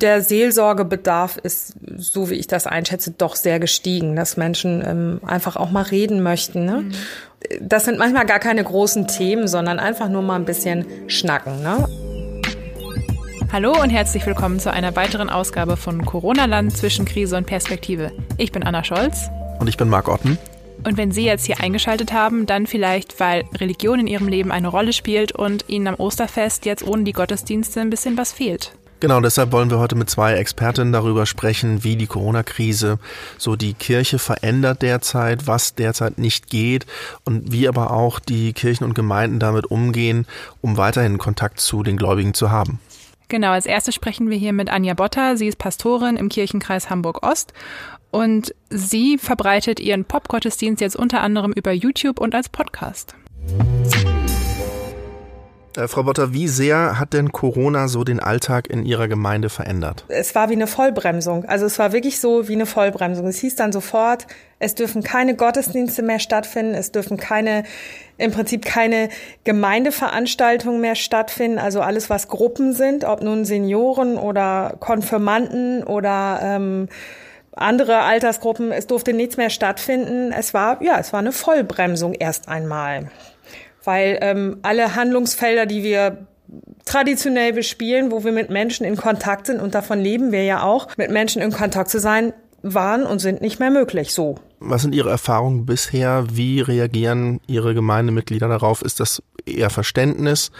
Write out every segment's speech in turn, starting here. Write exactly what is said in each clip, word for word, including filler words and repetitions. der Seelsorgebedarf ist, so wie ich das einschätze, doch sehr gestiegen, dass Menschen ähm, einfach auch mal reden möchten, ne? Mhm. Das sind manchmal gar keine großen Themen, sondern einfach nur mal ein bisschen schnacken, ne? Hallo und herzlich willkommen zu einer weiteren Ausgabe von Corona-Land zwischen Krise und Perspektive. Ich bin Anna Scholz. Und ich bin Marc Otten. Und wenn Sie jetzt hier eingeschaltet haben, dann vielleicht, weil Religion in Ihrem Leben eine Rolle spielt und Ihnen am Osterfest jetzt ohne die Gottesdienste ein bisschen was fehlt. Genau, deshalb wollen wir heute mit zwei Expertinnen darüber sprechen, wie die Corona-Krise so die Kirche verändert derzeit, was derzeit nicht geht und wie aber auch die Kirchen und Gemeinden damit umgehen, um weiterhin Kontakt zu den Gläubigen zu haben. Genau, als erstes sprechen wir hier mit Anja Botter. Sie ist Pastorin im Kirchenkreis Hamburg-Ost und sie verbreitet ihren Pop-Gottesdienst jetzt unter anderem über YouTube und als Podcast. Frau Botter, wie sehr hat denn Corona so den Alltag in Ihrer Gemeinde verändert? Es war wie eine Vollbremsung. Also es war wirklich so wie eine Vollbremsung. Es hieß dann sofort, es dürfen keine Gottesdienste mehr stattfinden, es dürfen keine, im Prinzip keine Gemeindeveranstaltungen mehr stattfinden. Also alles, was Gruppen sind, ob nun Senioren oder Konfirmanden oder ähm, andere Altersgruppen, es durfte nichts mehr stattfinden. Es war, ja, es war eine Vollbremsung erst einmal. Weil ähm, alle Handlungsfelder, die wir traditionell bespielen, wo wir mit Menschen in Kontakt sind, und davon leben wir ja auch, mit Menschen in Kontakt zu sein, waren und sind nicht mehr möglich so. Was sind Ihre Erfahrungen bisher? Wie reagieren Ihre Gemeindemitglieder darauf? Ist das eher Verständnis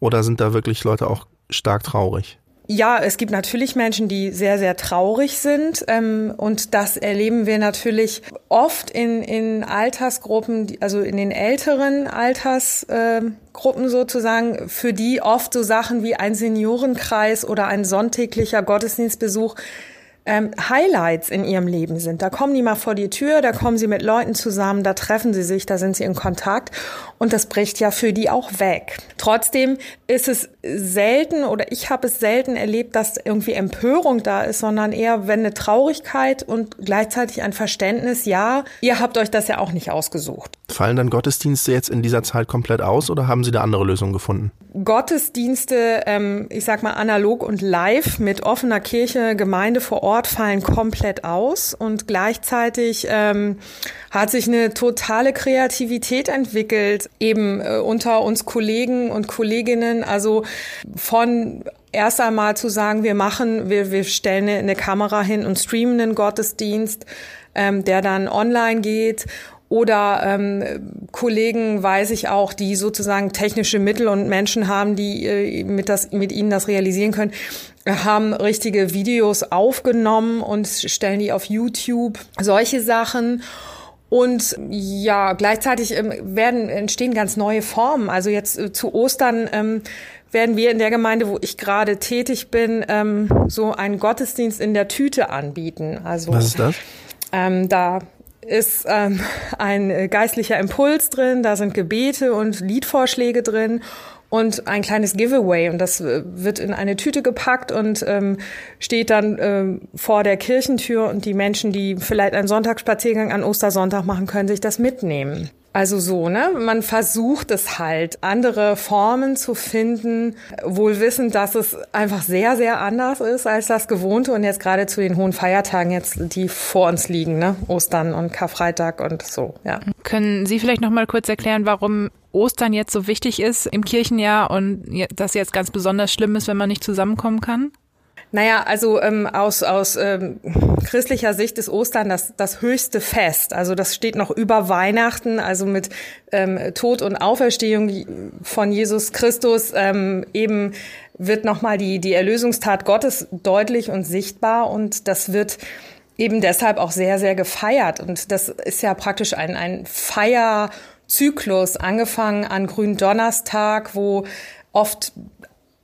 oder sind da wirklich Leute auch stark traurig? Ja, es gibt natürlich Menschen, die sehr, sehr traurig sind, ähm, und das erleben wir natürlich oft in, in Altersgruppen, die, also in den älteren Altersgruppen äh, sozusagen, für die oft so Sachen wie ein Seniorenkreis oder ein sonntäglicher Gottesdienstbesuch ähm, Highlights in ihrem Leben sind. Da kommen die mal vor die Tür, da kommen sie mit Leuten zusammen, da treffen sie sich, da sind sie in Kontakt und das bricht ja für die auch weg. Trotzdem ist es selten oder ich habe es selten erlebt, dass irgendwie Empörung da ist, sondern eher wenn eine Traurigkeit und gleichzeitig ein Verständnis, ja, ihr habt euch das ja auch nicht ausgesucht. Fallen dann Gottesdienste jetzt in dieser Zeit komplett aus oder haben Sie da andere Lösungen gefunden? Gottesdienste, ähm, ich sag mal analog und live mit offener Kirche, Gemeinde vor Ort, fallen komplett aus und gleichzeitig ähm, hat sich eine totale Kreativität entwickelt, eben äh, unter uns Kollegen und Kolleginnen, also von erst einmal zu sagen, wir machen, wir, wir stellen eine, eine Kamera hin und streamen einen Gottesdienst, ähm, der dann online geht. Oder ähm, Kollegen, weiß ich auch, die sozusagen technische Mittel und Menschen haben, die äh, mit, das, mit ihnen das realisieren können, haben richtige Videos aufgenommen und stellen die auf YouTube, solche Sachen. Und ja, gleichzeitig ähm, werden entstehen ganz neue Formen. Also jetzt äh, zu Ostern ähm, werden wir in der Gemeinde, wo ich gerade tätig bin, ähm, so einen Gottesdienst in der Tüte anbieten. Also, was ist das? Ähm, da... ist ähm, ein geistlicher Impuls drin, da sind Gebete und Liedvorschläge drin und ein kleines Giveaway. Und das wird in eine Tüte gepackt und ähm, steht dann ähm, vor der Kirchentür. Und die Menschen, die vielleicht einen Sonntagsspaziergang an Ostersonntag machen, können sich das mitnehmen. Also so, ne? Man versucht es halt, andere Formen zu finden, wohl wissend, dass es einfach sehr, sehr anders ist als das Gewohnte. Und jetzt gerade zu den hohen Feiertagen, jetzt die vor uns liegen, ne? Ostern und Karfreitag und so, ja. Können Sie vielleicht noch mal kurz erklären, warum Ostern jetzt so wichtig ist im Kirchenjahr und das jetzt ganz besonders schlimm ist, wenn man nicht zusammenkommen kann? Naja, also ähm, aus, aus ähm, christlicher Sicht ist Ostern das, das höchste Fest. Also das steht noch über Weihnachten, also mit ähm, Tod und Auferstehung von Jesus Christus ähm, eben wird nochmal die, die Erlösungstat Gottes deutlich und sichtbar und das wird eben deshalb auch sehr, sehr gefeiert. Und das ist ja praktisch ein, ein Feierzyklus, angefangen an Gründonnerstag, wo oft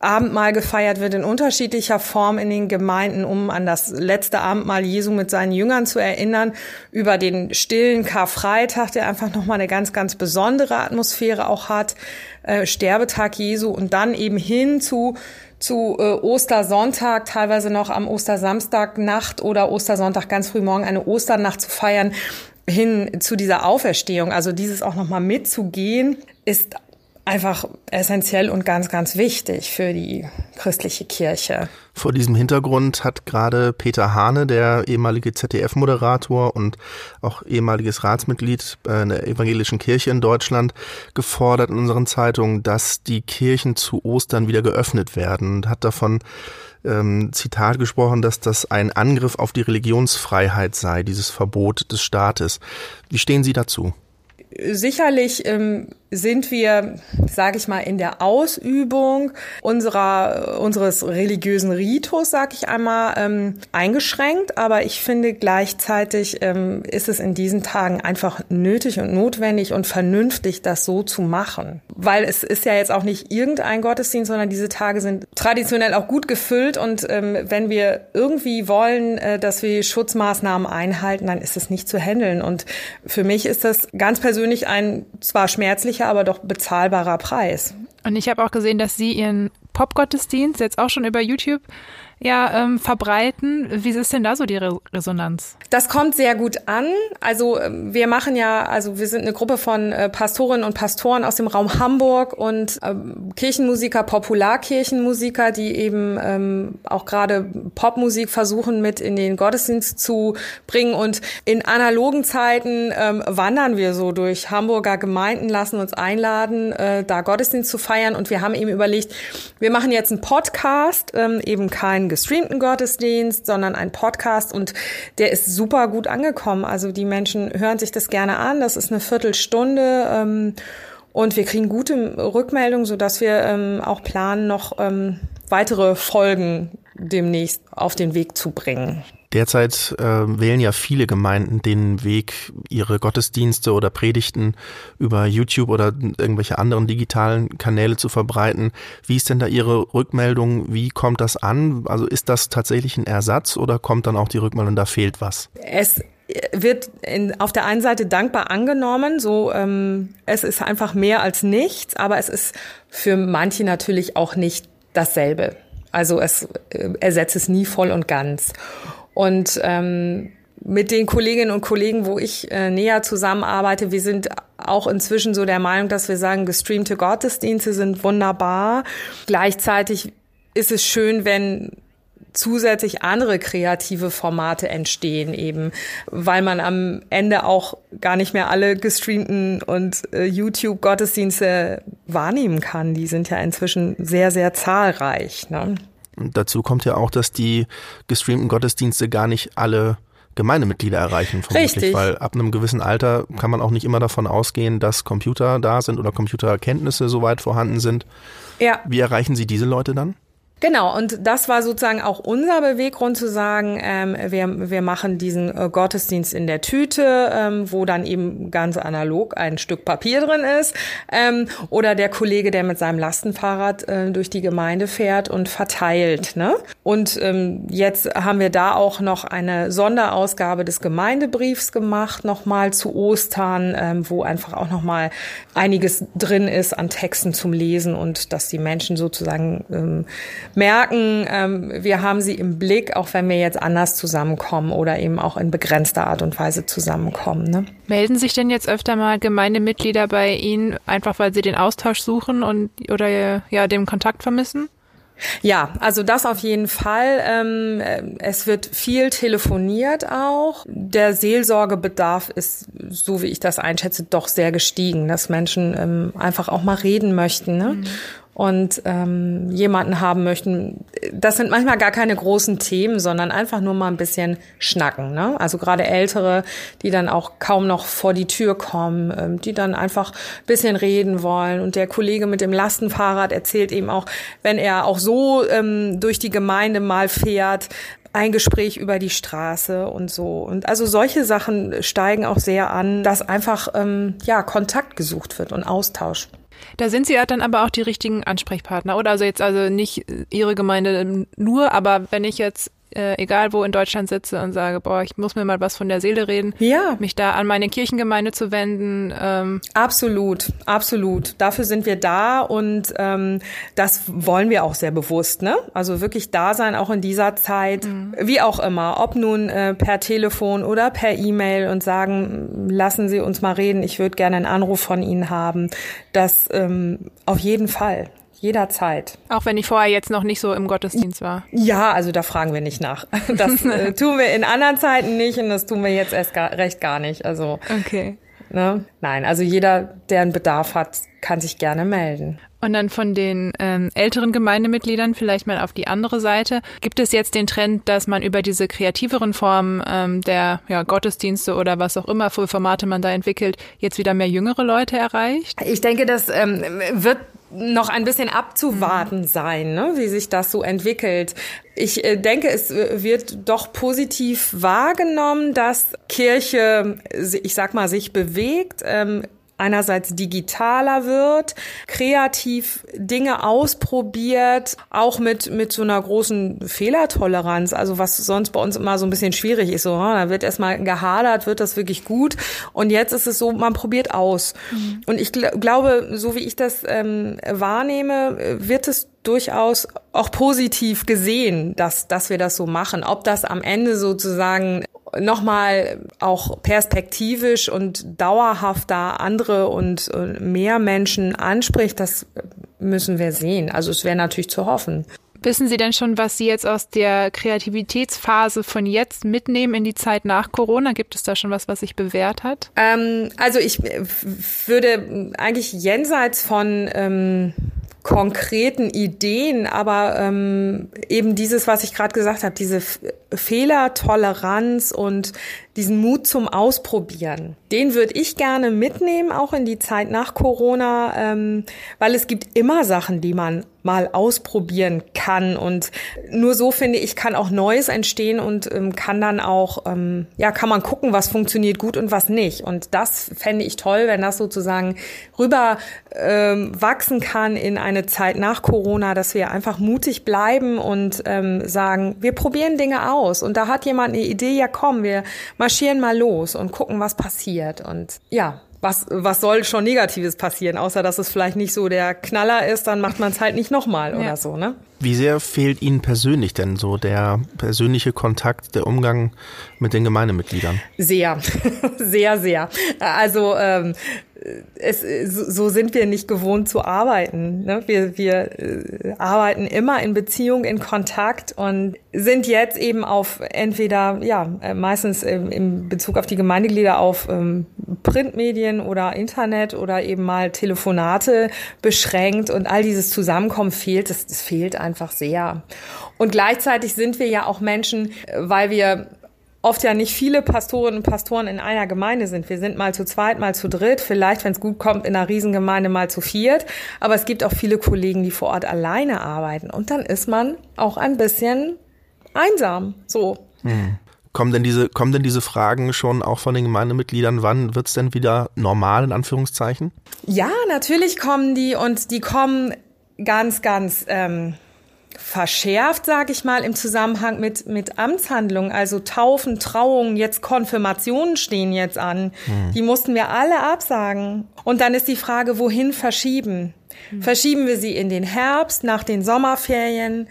Abendmahl gefeiert wird in unterschiedlicher Form in den Gemeinden, um an das letzte Abendmahl Jesu mit seinen Jüngern zu erinnern, über den stillen Karfreitag, der einfach nochmal eine ganz, ganz besondere Atmosphäre auch hat, äh, Sterbetag Jesu und dann eben hin zu, zu äh, Ostersonntag, teilweise noch am Ostersamstagnacht oder Ostersonntag ganz früh morgen eine Osternacht zu feiern, hin zu dieser Auferstehung, also dieses auch nochmal mitzugehen, ist einfach essentiell und ganz, ganz wichtig für die christliche Kirche. Vor diesem Hintergrund hat gerade Peter Hahne, der ehemalige Z D F-Moderator und auch ehemaliges Ratsmitglied in der evangelischen Kirche in Deutschland, gefordert in unseren Zeitungen, dass die Kirchen zu Ostern wieder geöffnet werden, und hat davon ähm, Zitat gesprochen, dass das ein Angriff auf die Religionsfreiheit sei, dieses Verbot des Staates. Wie stehen Sie dazu? Sicherlich ähm, sind wir, sage ich mal, in der Ausübung unserer unseres religiösen Ritus, sage ich einmal, ähm, eingeschränkt. Aber ich finde, gleichzeitig ähm, ist es in diesen Tagen einfach nötig und notwendig und vernünftig, das so zu machen. Weil es ist ja jetzt auch nicht irgendein Gottesdienst, sondern diese Tage sind traditionell auch gut gefüllt. Und ähm, wenn wir irgendwie wollen, äh, dass wir Schutzmaßnahmen einhalten, dann ist es nicht zu handeln. Und für mich ist das ganz persönlich ein zwar schmerzlicher, aber doch bezahlbarer Preis. Und ich habe auch gesehen, dass Sie Ihren Pop-Gottesdienst jetzt auch schon über YouTube ja ähm, verbreiten. Wie ist denn da so die Re- Resonanz? Das kommt sehr gut an. Also wir machen ja, also wir sind eine Gruppe von äh, Pastorinnen und Pastoren aus dem Raum Hamburg und äh, Kirchenmusiker, Popularkirchenmusiker, die eben ähm, auch gerade Popmusik versuchen mit in den Gottesdienst zu bringen. Und in analogen Zeiten ähm, wandern wir so durch Hamburger Gemeinden, lassen uns einladen, äh, da Gottesdienst zu feiern. Und wir haben eben überlegt, wir machen jetzt einen Podcast, ähm, eben kein gestreamten Gottesdienst, sondern ein Podcast, und der ist super gut angekommen. Also die Menschen hören sich das gerne an. Das ist eine Viertelstunde ähm, und wir kriegen gute Rückmeldungen, sodass wir ähm, auch planen, noch ähm, weitere Folgen demnächst auf den Weg zu bringen. Derzeit äh, wählen ja viele Gemeinden den Weg, ihre Gottesdienste oder Predigten über YouTube oder irgendwelche anderen digitalen Kanäle zu verbreiten. Wie ist denn da Ihre Rückmeldung? Wie kommt das an? Also ist das tatsächlich ein Ersatz oder kommt dann auch die Rückmeldung, da fehlt was? Es wird in, auf der einen Seite dankbar angenommen, so ähm, es ist einfach mehr als nichts, aber es ist für manche natürlich auch nicht dasselbe. Also es äh, ersetzt es nie voll und ganz. Und ähm, mit den Kolleginnen und Kollegen, wo ich äh, näher zusammenarbeite, wir sind auch inzwischen so der Meinung, dass wir sagen, gestreamte Gottesdienste sind wunderbar. Gleichzeitig ist es schön, wenn zusätzlich andere kreative Formate entstehen eben, weil man am Ende auch gar nicht mehr alle gestreamten und äh, YouTube-Gottesdienste wahrnehmen kann. Die sind ja inzwischen sehr, sehr zahlreich, ne? Und dazu kommt ja auch, dass die gestreamten Gottesdienste gar nicht alle Gemeindemitglieder erreichen, vermutlich. Richtig. Weil ab einem gewissen Alter kann man auch nicht immer davon ausgehen, dass Computer da sind oder Computerkenntnisse soweit vorhanden sind. Ja. Wie erreichen Sie diese Leute dann? Genau, und das war sozusagen auch unser Beweggrund zu sagen, ähm, wir, wir machen diesen äh, Gottesdienst in der Tüte, ähm, wo dann eben ganz analog ein Stück Papier drin ist, ähm, oder der Kollege, der mit seinem Lastenfahrrad äh, durch die Gemeinde fährt und verteilt, ne? Und ähm, jetzt haben wir da auch noch eine Sonderausgabe des Gemeindebriefs gemacht, nochmal zu Ostern, ähm, wo einfach auch nochmal einiges drin ist an Texten zum Lesen und dass die Menschen sozusagen ähm, merken, ähm, wir haben sie im Blick, auch wenn wir jetzt anders zusammenkommen oder eben auch in begrenzter Art und Weise zusammenkommen, ne? Melden sich denn jetzt öfter mal Gemeindemitglieder bei Ihnen, einfach weil sie den Austausch suchen und oder ja den Kontakt vermissen? Ja, also das auf jeden Fall. Ähm, es wird viel telefoniert auch. Der Seelsorgebedarf ist, so wie ich das einschätze, doch sehr gestiegen, dass Menschen ähm, einfach auch mal reden möchten, ne? Mhm. und ähm, jemanden haben möchten. Das sind manchmal gar keine großen Themen, sondern einfach nur mal ein bisschen schnacken, ne? Also gerade Ältere, die dann auch kaum noch vor die Tür kommen, ähm, die dann einfach ein bisschen reden wollen. Und der Kollege mit dem Lastenfahrrad erzählt eben auch, wenn er auch so ähm, durch die Gemeinde mal fährt, ein Gespräch über die Straße und so. Und also solche Sachen steigen auch sehr an, dass einfach ähm, ja Kontakt gesucht wird und Austausch. Da sind Sie ja dann aber auch die richtigen Ansprechpartner, oder? Also jetzt also nicht Ihre Gemeinde nur, aber wenn ich jetzt äh, egal wo in Deutschland sitze und sage, boah, ich muss mir mal was von der Seele reden, ja. mich da an meine Kirchengemeinde zu wenden. Ähm. Absolut, absolut. Dafür sind wir da und ähm, das wollen wir auch sehr bewusst, ne? Also wirklich da sein, auch in dieser Zeit, mhm. wie auch immer, ob nun äh, per Telefon oder per E-Mail und sagen, lassen Sie uns mal reden, ich würde gerne einen Anruf von Ihnen haben. Das ähm, auf jeden Fall. Jederzeit. Auch wenn ich vorher jetzt noch nicht so im Gottesdienst war. Ja, also da fragen wir nicht nach. Das äh, tun wir in anderen Zeiten nicht und das tun wir jetzt erst gar, recht gar nicht. Also, okay. Ne? Nein, also jeder, der einen Bedarf hat, kann sich gerne melden. Und dann von den ähm, älteren Gemeindemitgliedern vielleicht mal auf die andere Seite. Gibt es jetzt den Trend, dass man über diese kreativeren Formen ähm, der ja, Gottesdienste oder was auch immer für Formate man da entwickelt, jetzt wieder mehr jüngere Leute erreicht? Ich denke, das ähm, wird noch ein bisschen abzuwarten sein, ne, wie sich das so entwickelt. Ich denke, es wird doch positiv wahrgenommen, dass Kirche, ich sag mal, sich bewegt, ähm, einerseits digitaler wird, kreativ Dinge ausprobiert, auch mit mit so einer großen Fehlertoleranz, also was sonst bei uns immer so ein bisschen schwierig ist, so, da wird erstmal gehadert, wird das wirklich gut und jetzt ist es so, man probiert aus. Mhm. Und ich gl- glaube, so wie ich das ähm, wahrnehme, wird es durchaus auch positiv gesehen, dass dass wir das so machen, ob das am Ende sozusagen nochmal auch perspektivisch und dauerhaft da andere und mehr Menschen anspricht, das müssen wir sehen. Also es wäre natürlich zu hoffen. Wissen Sie denn schon, was Sie jetzt aus der Kreativitätsphase von jetzt mitnehmen in die Zeit nach Corona? Gibt es da schon was, was sich bewährt hat? Ähm, also ich würde eigentlich jenseits von ähm konkreten Ideen, aber ähm, eben dieses, was ich gerade gesagt habe, diese F- Fehlertoleranz und diesen Mut zum Ausprobieren, den würde ich gerne mitnehmen, auch in die Zeit nach Corona, ähm, weil es gibt immer Sachen, die man mal ausprobieren kann und nur so, finde ich, kann auch Neues entstehen und ähm, kann dann auch, ähm, ja, kann man gucken, was funktioniert gut und was nicht. Und das fände ich toll, wenn das sozusagen rüber ähm, wachsen kann in eine Zeit nach Corona, dass wir einfach mutig bleiben und ähm, sagen, wir probieren Dinge aus und da hat jemand eine Idee, ja komm, wir marschieren mal los und gucken, was passiert und ja. Was, was soll schon Negatives passieren, außer dass es vielleicht nicht so der Knaller ist, dann macht man es halt nicht nochmal ja. oder so, ne? Wie sehr fehlt Ihnen persönlich denn so der persönliche Kontakt, der Umgang mit den Gemeindemitgliedern? Sehr, sehr, sehr. Also ähm, es, so sind wir nicht gewohnt zu arbeiten, ne? Wir, wir arbeiten immer in Beziehung, in Kontakt und sind jetzt eben auf entweder, ja, meistens im Bezug auf die Gemeindeglieder auf ähm, Printmedien oder Internet oder eben mal Telefonate beschränkt und all dieses Zusammenkommen fehlt, das, das fehlt einfach sehr. Und gleichzeitig sind wir ja auch Menschen, weil wir oft ja nicht viele Pastorinnen und Pastoren in einer Gemeinde sind. Wir sind mal zu zweit, mal zu dritt, vielleicht, wenn es gut kommt, in einer Riesengemeinde mal zu viert. Aber es gibt auch viele Kollegen, die vor Ort alleine arbeiten. Und dann ist man auch ein bisschen einsam. So. Hm. Kommen denn diese, kommen denn diese Fragen schon auch von den Gemeindemitgliedern? Wann wird's denn wieder normal, in Anführungszeichen? Ja, natürlich kommen die und die kommen ganz, ganz ähm, verschärft, sage ich mal, im Zusammenhang mit mit Amtshandlungen, also Taufen, Trauungen, jetzt Konfirmationen stehen jetzt an. Hm. Die mussten wir alle absagen. Und dann ist die Frage, wohin verschieben? Hm. Verschieben wir sie in den Herbst, nach den Sommerferien?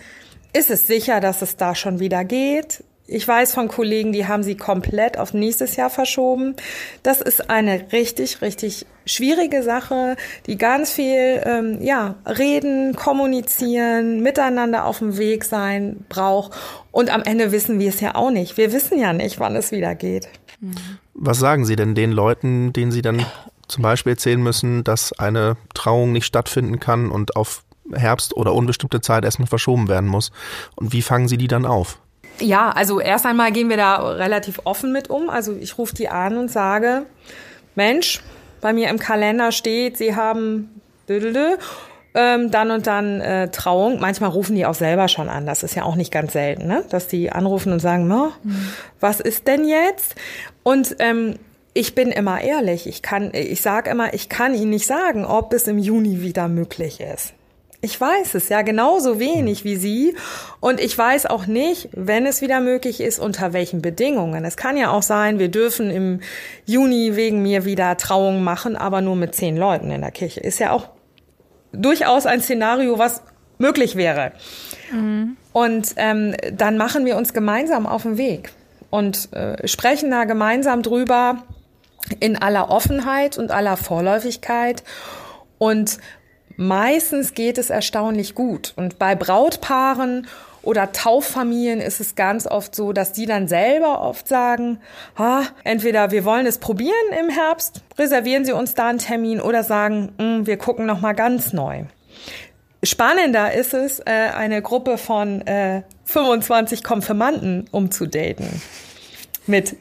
Ist es sicher, dass es da schon wieder geht? Ich weiß von Kollegen, die haben sie komplett auf nächstes Jahr verschoben. Das ist eine richtig, richtig schwierige Sache, die ganz viel ähm, ja, reden, kommunizieren, miteinander auf dem Weg sein braucht. Und am Ende wissen wir es ja auch nicht. Wir wissen ja nicht, wann es wieder geht. Was sagen Sie denn den Leuten, denen Sie dann zum Beispiel erzählen müssen, dass eine Trauung nicht stattfinden kann und auf Herbst oder unbestimmte Zeit erstmal verschoben werden muss? Und wie fangen Sie die dann auf? Ja, also erst einmal gehen wir da relativ offen mit um. Also ich rufe die an und sage, Mensch, bei mir im Kalender steht, Sie haben ähm, dann und dann äh, Trauung. Manchmal rufen die auch selber schon an. Das ist ja auch nicht ganz selten, ne? Dass die anrufen und sagen, no, mhm. was ist denn jetzt? Und ähm, ich bin immer ehrlich. Ich kann, ich sage immer, ich kann Ihnen nicht sagen, ob es im Juni wieder möglich ist. Ich weiß es ja genauso wenig wie sie und ich weiß auch nicht, wenn es wieder möglich ist, unter welchen Bedingungen. Es kann ja auch sein, wir dürfen im Juni wegen mir wieder Trauung machen, aber nur mit zehn Leuten in der Kirche. Ist ja auch durchaus ein Szenario, was möglich wäre. Mhm. Und ähm, dann machen wir uns gemeinsam auf den Weg und äh, sprechen da gemeinsam drüber in aller Offenheit und aller Vorläufigkeit. Und meistens geht es erstaunlich gut. Und bei Brautpaaren oder Tauffamilien ist es ganz oft so, dass die dann selber oft sagen, ah, entweder wir wollen es probieren im Herbst, reservieren Sie uns da einen Termin, oder sagen, mh, wir gucken nochmal ganz neu. Spannender ist es, äh, eine Gruppe von äh, fünfundzwanzig Konfirmanden umzudaten mit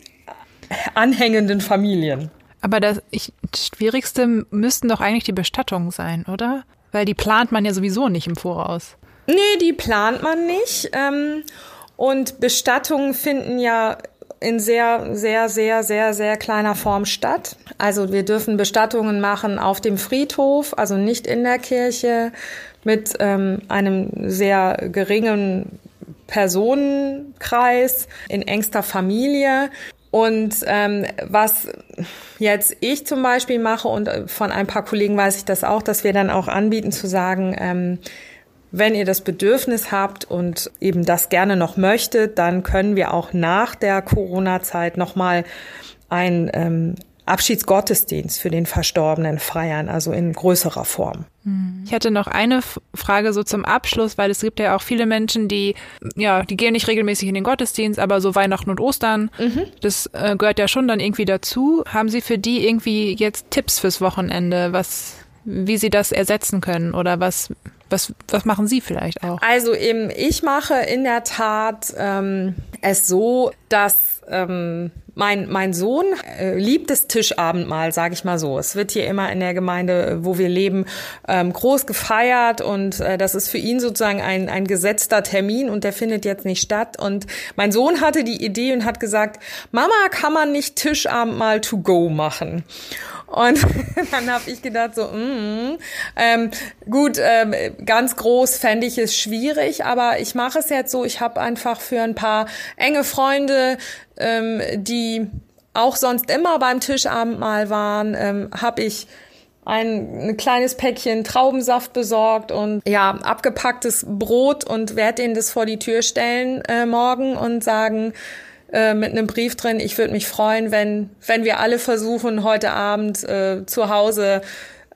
anhängenden Familien. Aber das, ich, das Schwierigste müssten doch eigentlich die Bestattungen sein, oder? Weil die plant man ja sowieso nicht im Voraus. Nee, die plant man nicht. Ähm, und Bestattungen finden ja in sehr, sehr, sehr, sehr, sehr kleiner Form statt. Also wir dürfen Bestattungen machen auf dem Friedhof, also nicht in der Kirche, mit ähm, einem sehr geringen Personenkreis, in engster Familie. Und ähm, was jetzt ich zum Beispiel mache, und von ein paar Kollegen weiß ich das auch, dass wir dann auch anbieten zu sagen, ähm, wenn ihr das Bedürfnis habt und eben das gerne noch möchtet, dann können wir auch nach der Corona-Zeit nochmal einen ähm, Abschiedsgottesdienst für den Verstorbenen feiern, also in größerer Form. Ich hätte noch eine Frage so zum Abschluss, weil es gibt ja auch viele Menschen, die, ja, die gehen nicht regelmäßig in den Gottesdienst, aber so Weihnachten und Ostern, mhm. das äh, gehört ja schon dann irgendwie dazu. Haben Sie für die irgendwie jetzt Tipps fürs Wochenende, was, wie sie das ersetzen können, oder was, was, was machen Sie vielleicht auch? Also eben, ich mache in der Tat ähm, es so, dass ähm, Mein, mein Sohn äh, liebt das Tischabendmahl, sage ich mal so. Es wird hier immer in der Gemeinde, wo wir leben, ähm, groß gefeiert, und äh, das ist für ihn sozusagen ein, ein gesetzter Termin, und der findet jetzt nicht statt. Und mein Sohn hatte die Idee und hat gesagt, Mama, kann man nicht Tischabendmahl to go machen? Und dann habe ich gedacht so, mm, ähm, gut, ähm, ganz groß fände ich es schwierig, aber ich mache es jetzt so, ich habe einfach für ein paar enge Freunde, ähm, die auch sonst immer beim Tischabendmahl waren, ähm, habe ich ein, ein kleines Päckchen Traubensaft besorgt und ja, abgepacktes Brot, und werde denen das vor die Tür stellen äh, morgen und sagen, mit einem Brief drin, ich würde mich freuen, wenn wenn wir alle versuchen, heute Abend äh, zu Hause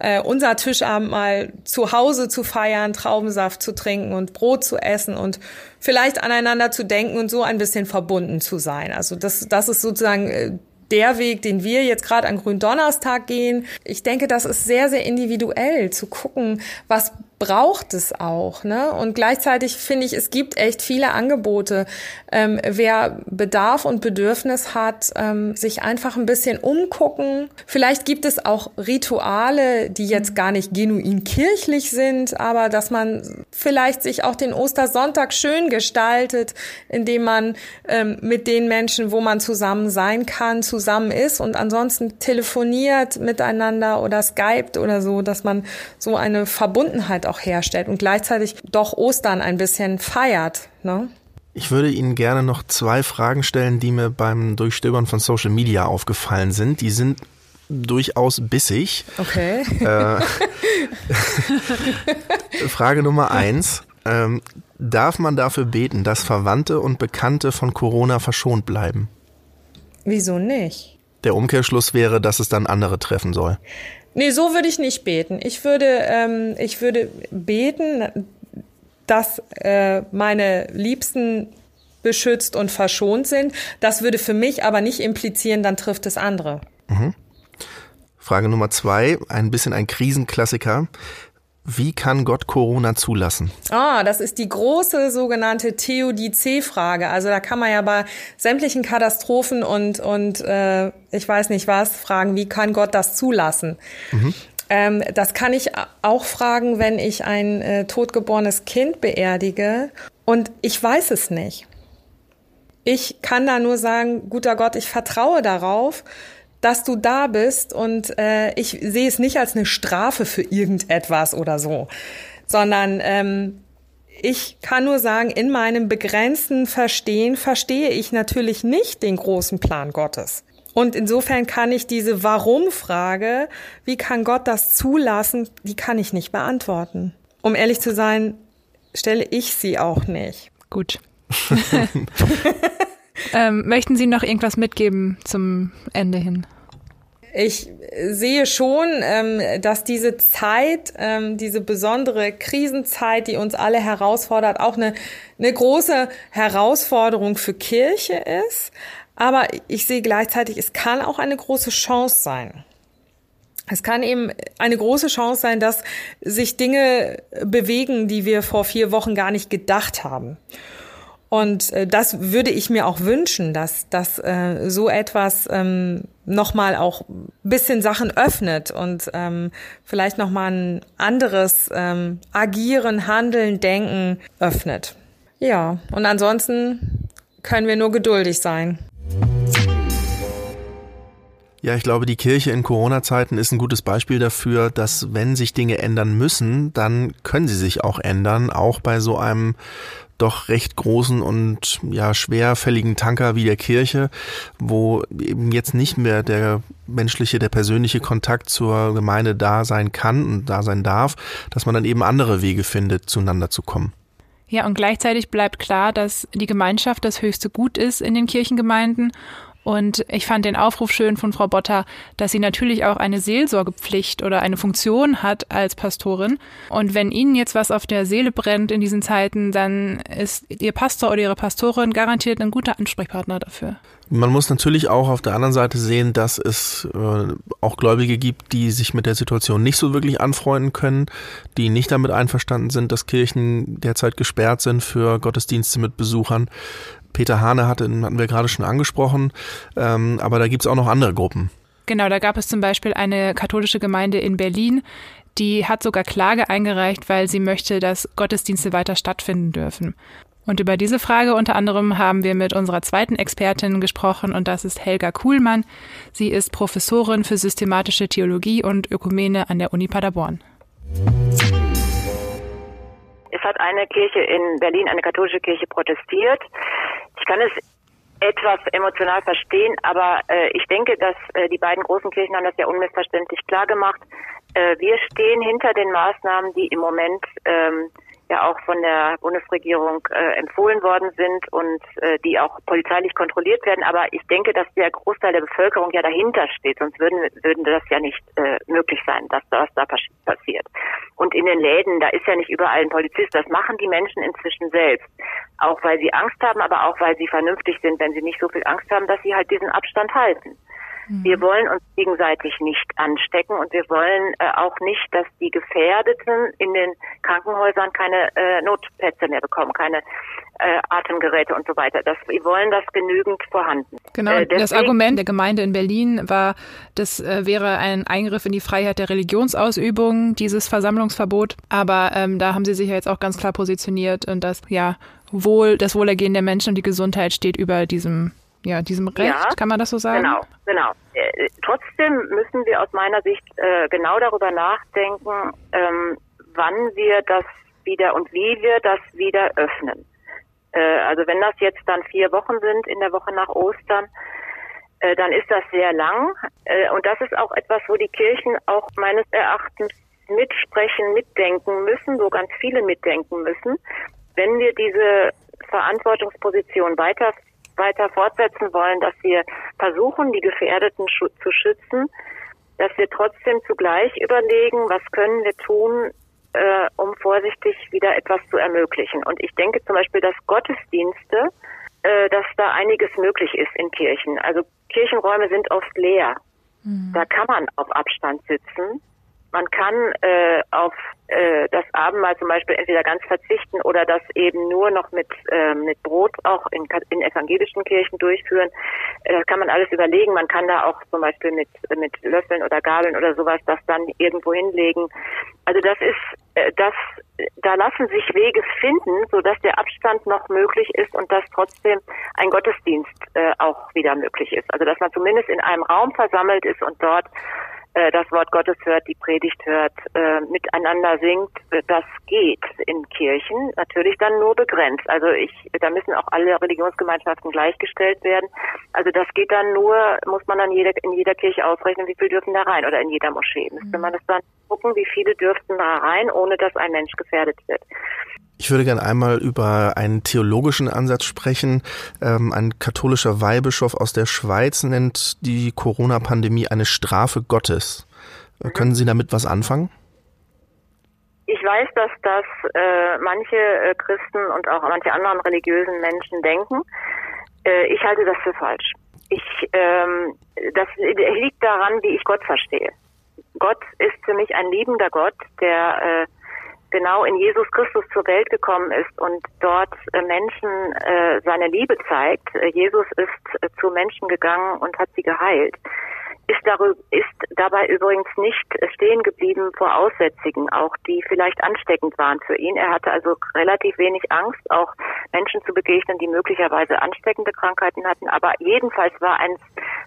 äh, unser Tischabendmahl zu Hause zu feiern, Traubensaft zu trinken und Brot zu essen und vielleicht aneinander zu denken und so ein bisschen verbunden zu sein. Also das, das ist sozusagen äh, der Weg, den wir jetzt gerade an Gründonnerstag gehen. Ich denke, das ist sehr, sehr individuell, zu gucken, was braucht es auch, ne? Und gleichzeitig finde ich, es gibt echt viele Angebote. Ähm, wer Bedarf und Bedürfnis hat, ähm, sich einfach ein bisschen umgucken. Vielleicht gibt es auch Rituale, die jetzt gar nicht genuin kirchlich sind, aber dass man vielleicht sich auch den Ostersonntag schön gestaltet, indem man ähm, mit den Menschen, wo man zusammen sein kann, zusammen ist und ansonsten telefoniert miteinander oder skypt oder so, dass man so eine Verbundenheit auch herstellt und gleichzeitig doch Ostern ein bisschen feiert, ne? Ich würde Ihnen gerne noch zwei Fragen stellen, die mir beim Durchstöbern von Social Media aufgefallen sind. Die sind durchaus bissig. Okay. Äh, Frage Nummer eins. Ähm, darf man dafür beten, dass Verwandte und Bekannte von Corona verschont bleiben? Wieso nicht? Der Umkehrschluss wäre, dass es dann andere treffen soll. Nee, so würde ich nicht beten. Ich würde, ähm, ich würde beten, dass äh, meine Liebsten beschützt und verschont sind. Das würde für mich aber nicht implizieren, dann trifft es andere. Mhm. Frage Nummer zwei, ein bisschen ein Krisenklassiker. Wie kann Gott Corona zulassen? Ah, das ist die große sogenannte Theodizee-Frage. Also da kann man ja bei sämtlichen Katastrophen und, und äh, ich weiß nicht was fragen, wie kann Gott das zulassen? Mhm. Ähm, das kann ich auch fragen, wenn ich ein äh, totgeborenes Kind beerdige und ich weiß es nicht. Ich kann da nur sagen, guter Gott, ich vertraue darauf, dass du da bist, und äh, ich sehe es nicht als eine Strafe für irgendetwas oder so, sondern ähm, ich kann nur sagen, in meinem begrenzten Verstehen verstehe ich natürlich nicht den großen Plan Gottes. Und insofern kann ich diese Warum-Frage, wie kann Gott das zulassen, die kann ich nicht beantworten. Um ehrlich zu sein, stelle ich sie auch nicht. Gut. ähm, möchten Sie noch irgendwas mitgeben zum Ende hin? Ich sehe schon, dass diese Zeit, diese besondere Krisenzeit, die uns alle herausfordert, auch eine, eine große Herausforderung für Kirche ist. Aber ich sehe gleichzeitig, es kann auch eine große Chance sein. Es kann eben eine große Chance sein, dass sich Dinge bewegen, die wir vor vier Wochen gar nicht gedacht haben. Und das würde ich mir auch wünschen, dass, dass äh, so etwas ähm, nochmal auch ein bisschen Sachen öffnet und ähm, vielleicht nochmal ein anderes ähm, Agieren, Handeln, Denken öffnet. Ja, und ansonsten können wir nur geduldig sein. Ja, ich glaube, die Kirche in Corona-Zeiten ist ein gutes Beispiel dafür, dass wenn sich Dinge ändern müssen, dann können sie sich auch ändern, auch bei so einem doch recht großen und ja schwerfälligen Tanker wie der Kirche, wo eben jetzt nicht mehr der menschliche, der persönliche Kontakt zur Gemeinde da sein kann und da sein darf, dass man dann eben andere Wege findet, zueinander zu kommen. Ja, und gleichzeitig bleibt klar, dass die Gemeinschaft das höchste Gut ist in den Kirchengemeinden. Und ich fand den Aufruf schön von Frau Botter, dass sie natürlich auch eine Seelsorgepflicht oder eine Funktion hat als Pastorin. Und wenn Ihnen jetzt was auf der Seele brennt in diesen Zeiten, dann ist Ihr Pastor oder Ihre Pastorin garantiert ein guter Ansprechpartner dafür. Man muss natürlich auch auf der anderen Seite sehen, dass es äh, auch Gläubige gibt, die sich mit der Situation nicht so wirklich anfreunden können, die nicht damit einverstanden sind, dass Kirchen derzeit gesperrt sind für Gottesdienste mit Besuchern. Peter Hahne hatte, hatten wir gerade schon angesprochen, ähm, aber da gibt es auch noch andere Gruppen. Genau, da gab es zum Beispiel eine katholische Gemeinde in Berlin, die hat sogar Klage eingereicht, weil sie möchte, dass Gottesdienste weiter stattfinden dürfen. Und über diese Frage unter anderem haben wir mit unserer zweiten Expertin gesprochen und das ist Helga Kuhlmann. Sie ist Professorin für systematische Theologie und Ökumene an der Uni Paderborn. Es hat eine Kirche in Berlin, eine katholische Kirche, protestiert. Ich kann es etwas emotional verstehen, aber äh, ich denke, dass äh, die beiden großen Kirchen haben das ja unmissverständlich klar gemacht. Äh, wir stehen hinter den Maßnahmen, die im Moment ähm, ja auch von der Bundesregierung äh, empfohlen worden sind und äh, die auch polizeilich kontrolliert werden. Aber ich denke, dass der Großteil der Bevölkerung ja dahinter steht, sonst würden, würden das ja nicht äh, möglich sein, dass das da passiert. Und in den Läden, da ist ja nicht überall ein Polizist. Das machen die Menschen inzwischen selbst, auch weil sie Angst haben, aber auch weil sie vernünftig sind, wenn sie nicht so viel Angst haben, dass sie halt diesen Abstand halten. Wir wollen uns gegenseitig nicht anstecken und wir wollen äh, auch nicht, dass die Gefährdeten in den Krankenhäusern keine äh, Notplätze mehr bekommen, keine äh, Atemgeräte und so weiter. Das, wir wollen das genügend vorhanden. Genau, äh, das Argument der Gemeinde in Berlin war, das äh, wäre ein Eingriff in die Freiheit der Religionsausübung, dieses Versammlungsverbot. Aber ähm, da haben Sie sich ja jetzt auch ganz klar positioniert und das, ja, wohl, das Wohlergehen der Menschen und die Gesundheit steht über diesem Ja, diesem Recht, ja, kann man das so sagen? Genau, genau. Äh, trotzdem müssen wir aus meiner Sicht äh, genau darüber nachdenken, ähm, wann wir das wieder und wie wir das wieder öffnen. Äh, also wenn das jetzt dann vier Wochen sind in der Woche nach Ostern, äh, dann ist das sehr lang. Äh, und das ist auch etwas, wo die Kirchen auch meines Erachtens mitsprechen, mitdenken müssen, wo ganz viele mitdenken müssen. Wenn wir diese Verantwortungsposition weiter weiter fortsetzen wollen, dass wir versuchen, die Gefährdeten schu- zu schützen, dass wir trotzdem zugleich überlegen, was können wir tun, äh, um vorsichtig wieder etwas zu ermöglichen. Und ich denke zum Beispiel, dass Gottesdienste, äh, dass da einiges möglich ist in Kirchen. Also Kirchenräume sind oft leer. Mhm. Da kann man auf Abstand sitzen. Man kann äh, auf äh, das Abendmahl zum Beispiel entweder ganz verzichten oder das eben nur noch mit äh, mit Brot auch in, in evangelischen Kirchen durchführen. Äh, das kann man alles überlegen. Man kann da auch zum Beispiel mit mit Löffeln oder Gabeln oder sowas das dann irgendwo hinlegen. Also das ist äh, das da lassen sich Wege finden, sodass der Abstand noch möglich ist und dass trotzdem ein Gottesdienst äh, auch wieder möglich ist. Also dass man zumindest in einem Raum versammelt ist und dort äh, das Wort Gottes hört, die Predigt hört, äh, miteinander singt, das geht in Kirchen, natürlich dann nur begrenzt. Also ich, da müssen auch alle Religionsgemeinschaften gleichgestellt werden. Also das geht dann nur, muss man dann jede, in jeder Kirche ausrechnen, wie viel dürfen da rein oder in jeder Moschee. Müsste man das dann gucken, wie viele dürften da rein, ohne dass ein Mensch gefährdet wird. Ich würde gerne einmal über einen theologischen Ansatz sprechen. Ähm, ein katholischer Weihbischof aus der Schweiz nennt die Corona-Pandemie eine Strafe Gottes. Äh, können Sie damit was anfangen? Ich weiß, dass das äh, manche äh, Christen und auch manche anderen religiösen Menschen denken. Äh, ich halte das für falsch. Ich, ähm, das liegt daran, wie ich Gott verstehe. Gott ist für mich ein liebender Gott, der äh, genau in Jesus Christus zur Welt gekommen ist und dort Menschen äh, seine Liebe zeigt. Jesus ist äh, zu Menschen gegangen und hat sie geheilt. Ist, darüber, ist dabei übrigens nicht stehen geblieben vor Aussätzigen, auch die vielleicht ansteckend waren für ihn. Er hatte also relativ wenig Angst, auch Menschen zu begegnen, die möglicherweise ansteckende Krankheiten hatten. Aber jedenfalls war eins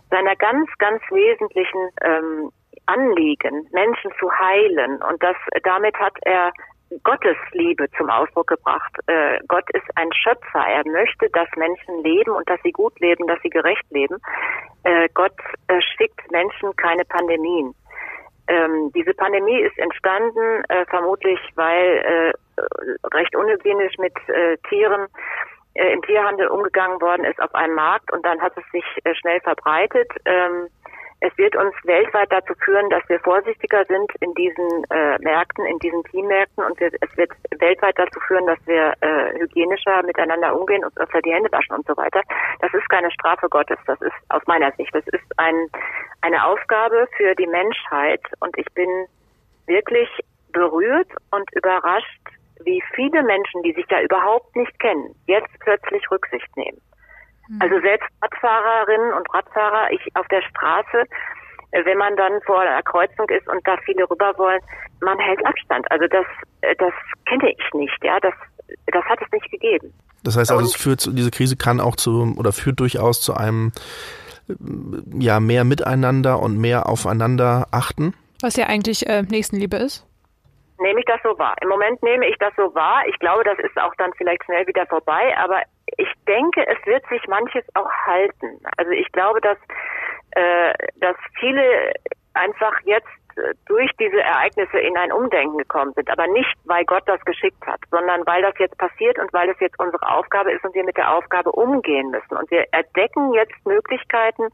seiner ganz, ganz wesentlichen ähm, Anliegen, Menschen zu heilen. Und das damit hat er Gottes Liebe zum Ausdruck gebracht. Äh, Gott ist ein Schöpfer. Er möchte, dass Menschen leben und dass sie gut leben, dass sie gerecht leben. Äh, Gott äh, schickt Menschen keine Pandemien. Ähm, diese Pandemie ist entstanden, äh, vermutlich weil äh, recht unhygienisch mit äh, Tieren äh, im Tierhandel umgegangen worden ist auf einem Markt, und dann hat es sich äh, schnell verbreitet. Ähm, Es wird uns weltweit dazu führen, dass wir vorsichtiger sind in diesen äh, Märkten, in diesen Teammärkten, und wir, es wird weltweit dazu führen, dass wir äh, hygienischer miteinander umgehen und öfter die Hände waschen und so weiter. Das ist keine Strafe Gottes, das ist aus meiner Sicht, das ist ein, eine Aufgabe für die Menschheit, und ich bin wirklich berührt und überrascht, wie viele Menschen, die sich ja überhaupt nicht kennen, jetzt plötzlich Rücksicht nehmen. Also selbst Radfahrerinnen und Radfahrer, ich auf der Straße, wenn man dann vor einer Kreuzung ist und da viele rüber wollen, man hält Abstand. Also das, das kenne ich nicht, ja, das, das hat es nicht gegeben. Das heißt also, es führt, diese Krise kann auch zu, oder führt durchaus zu einem, ja, mehr Miteinander und mehr aufeinander achten? Was ja eigentlich äh, Nächstenliebe ist. Nehme ich das so wahr. Im Moment nehme ich das so wahr. Ich glaube, das ist auch dann vielleicht schnell wieder vorbei, aber ich denke, es wird sich manches auch halten. Also ich glaube, dass, äh, dass viele einfach jetzt durch diese Ereignisse in ein Umdenken gekommen sind, aber nicht, weil Gott das geschickt hat, sondern weil das jetzt passiert und weil das jetzt unsere Aufgabe ist und wir mit der Aufgabe umgehen müssen. Und wir entdecken jetzt Möglichkeiten,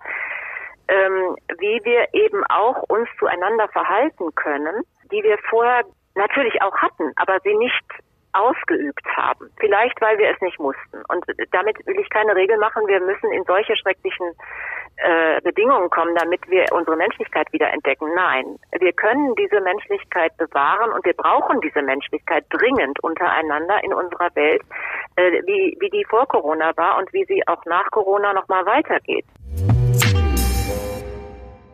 ähm, wie wir eben auch uns zueinander verhalten können, die wir vorher natürlich auch hatten, aber sie nicht ausgeübt haben. Vielleicht, weil wir es nicht mussten. Und damit will ich keine Regel machen. Wir müssen in solche schrecklichen äh, Bedingungen kommen, damit wir unsere Menschlichkeit wieder entdecken. Nein, wir können diese Menschlichkeit bewahren, und wir brauchen diese Menschlichkeit dringend untereinander in unserer Welt, äh, wie, wie die vor Corona war und wie sie auch nach Corona nochmal weitergeht.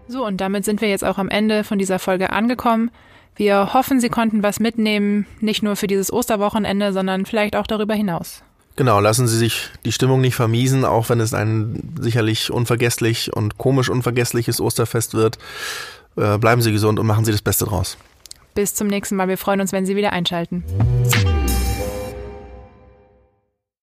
So, und damit sind wir jetzt auch am Ende von dieser Folge angekommen. Wir hoffen, Sie konnten was mitnehmen, nicht nur für dieses Osterwochenende, sondern vielleicht auch darüber hinaus. Genau, lassen Sie sich die Stimmung nicht vermiesen, auch wenn es ein sicherlich unvergesslich und komisch unvergessliches Osterfest wird. Bleiben Sie gesund und machen Sie das Beste draus. Bis zum nächsten Mal. Wir freuen uns, wenn Sie wieder einschalten.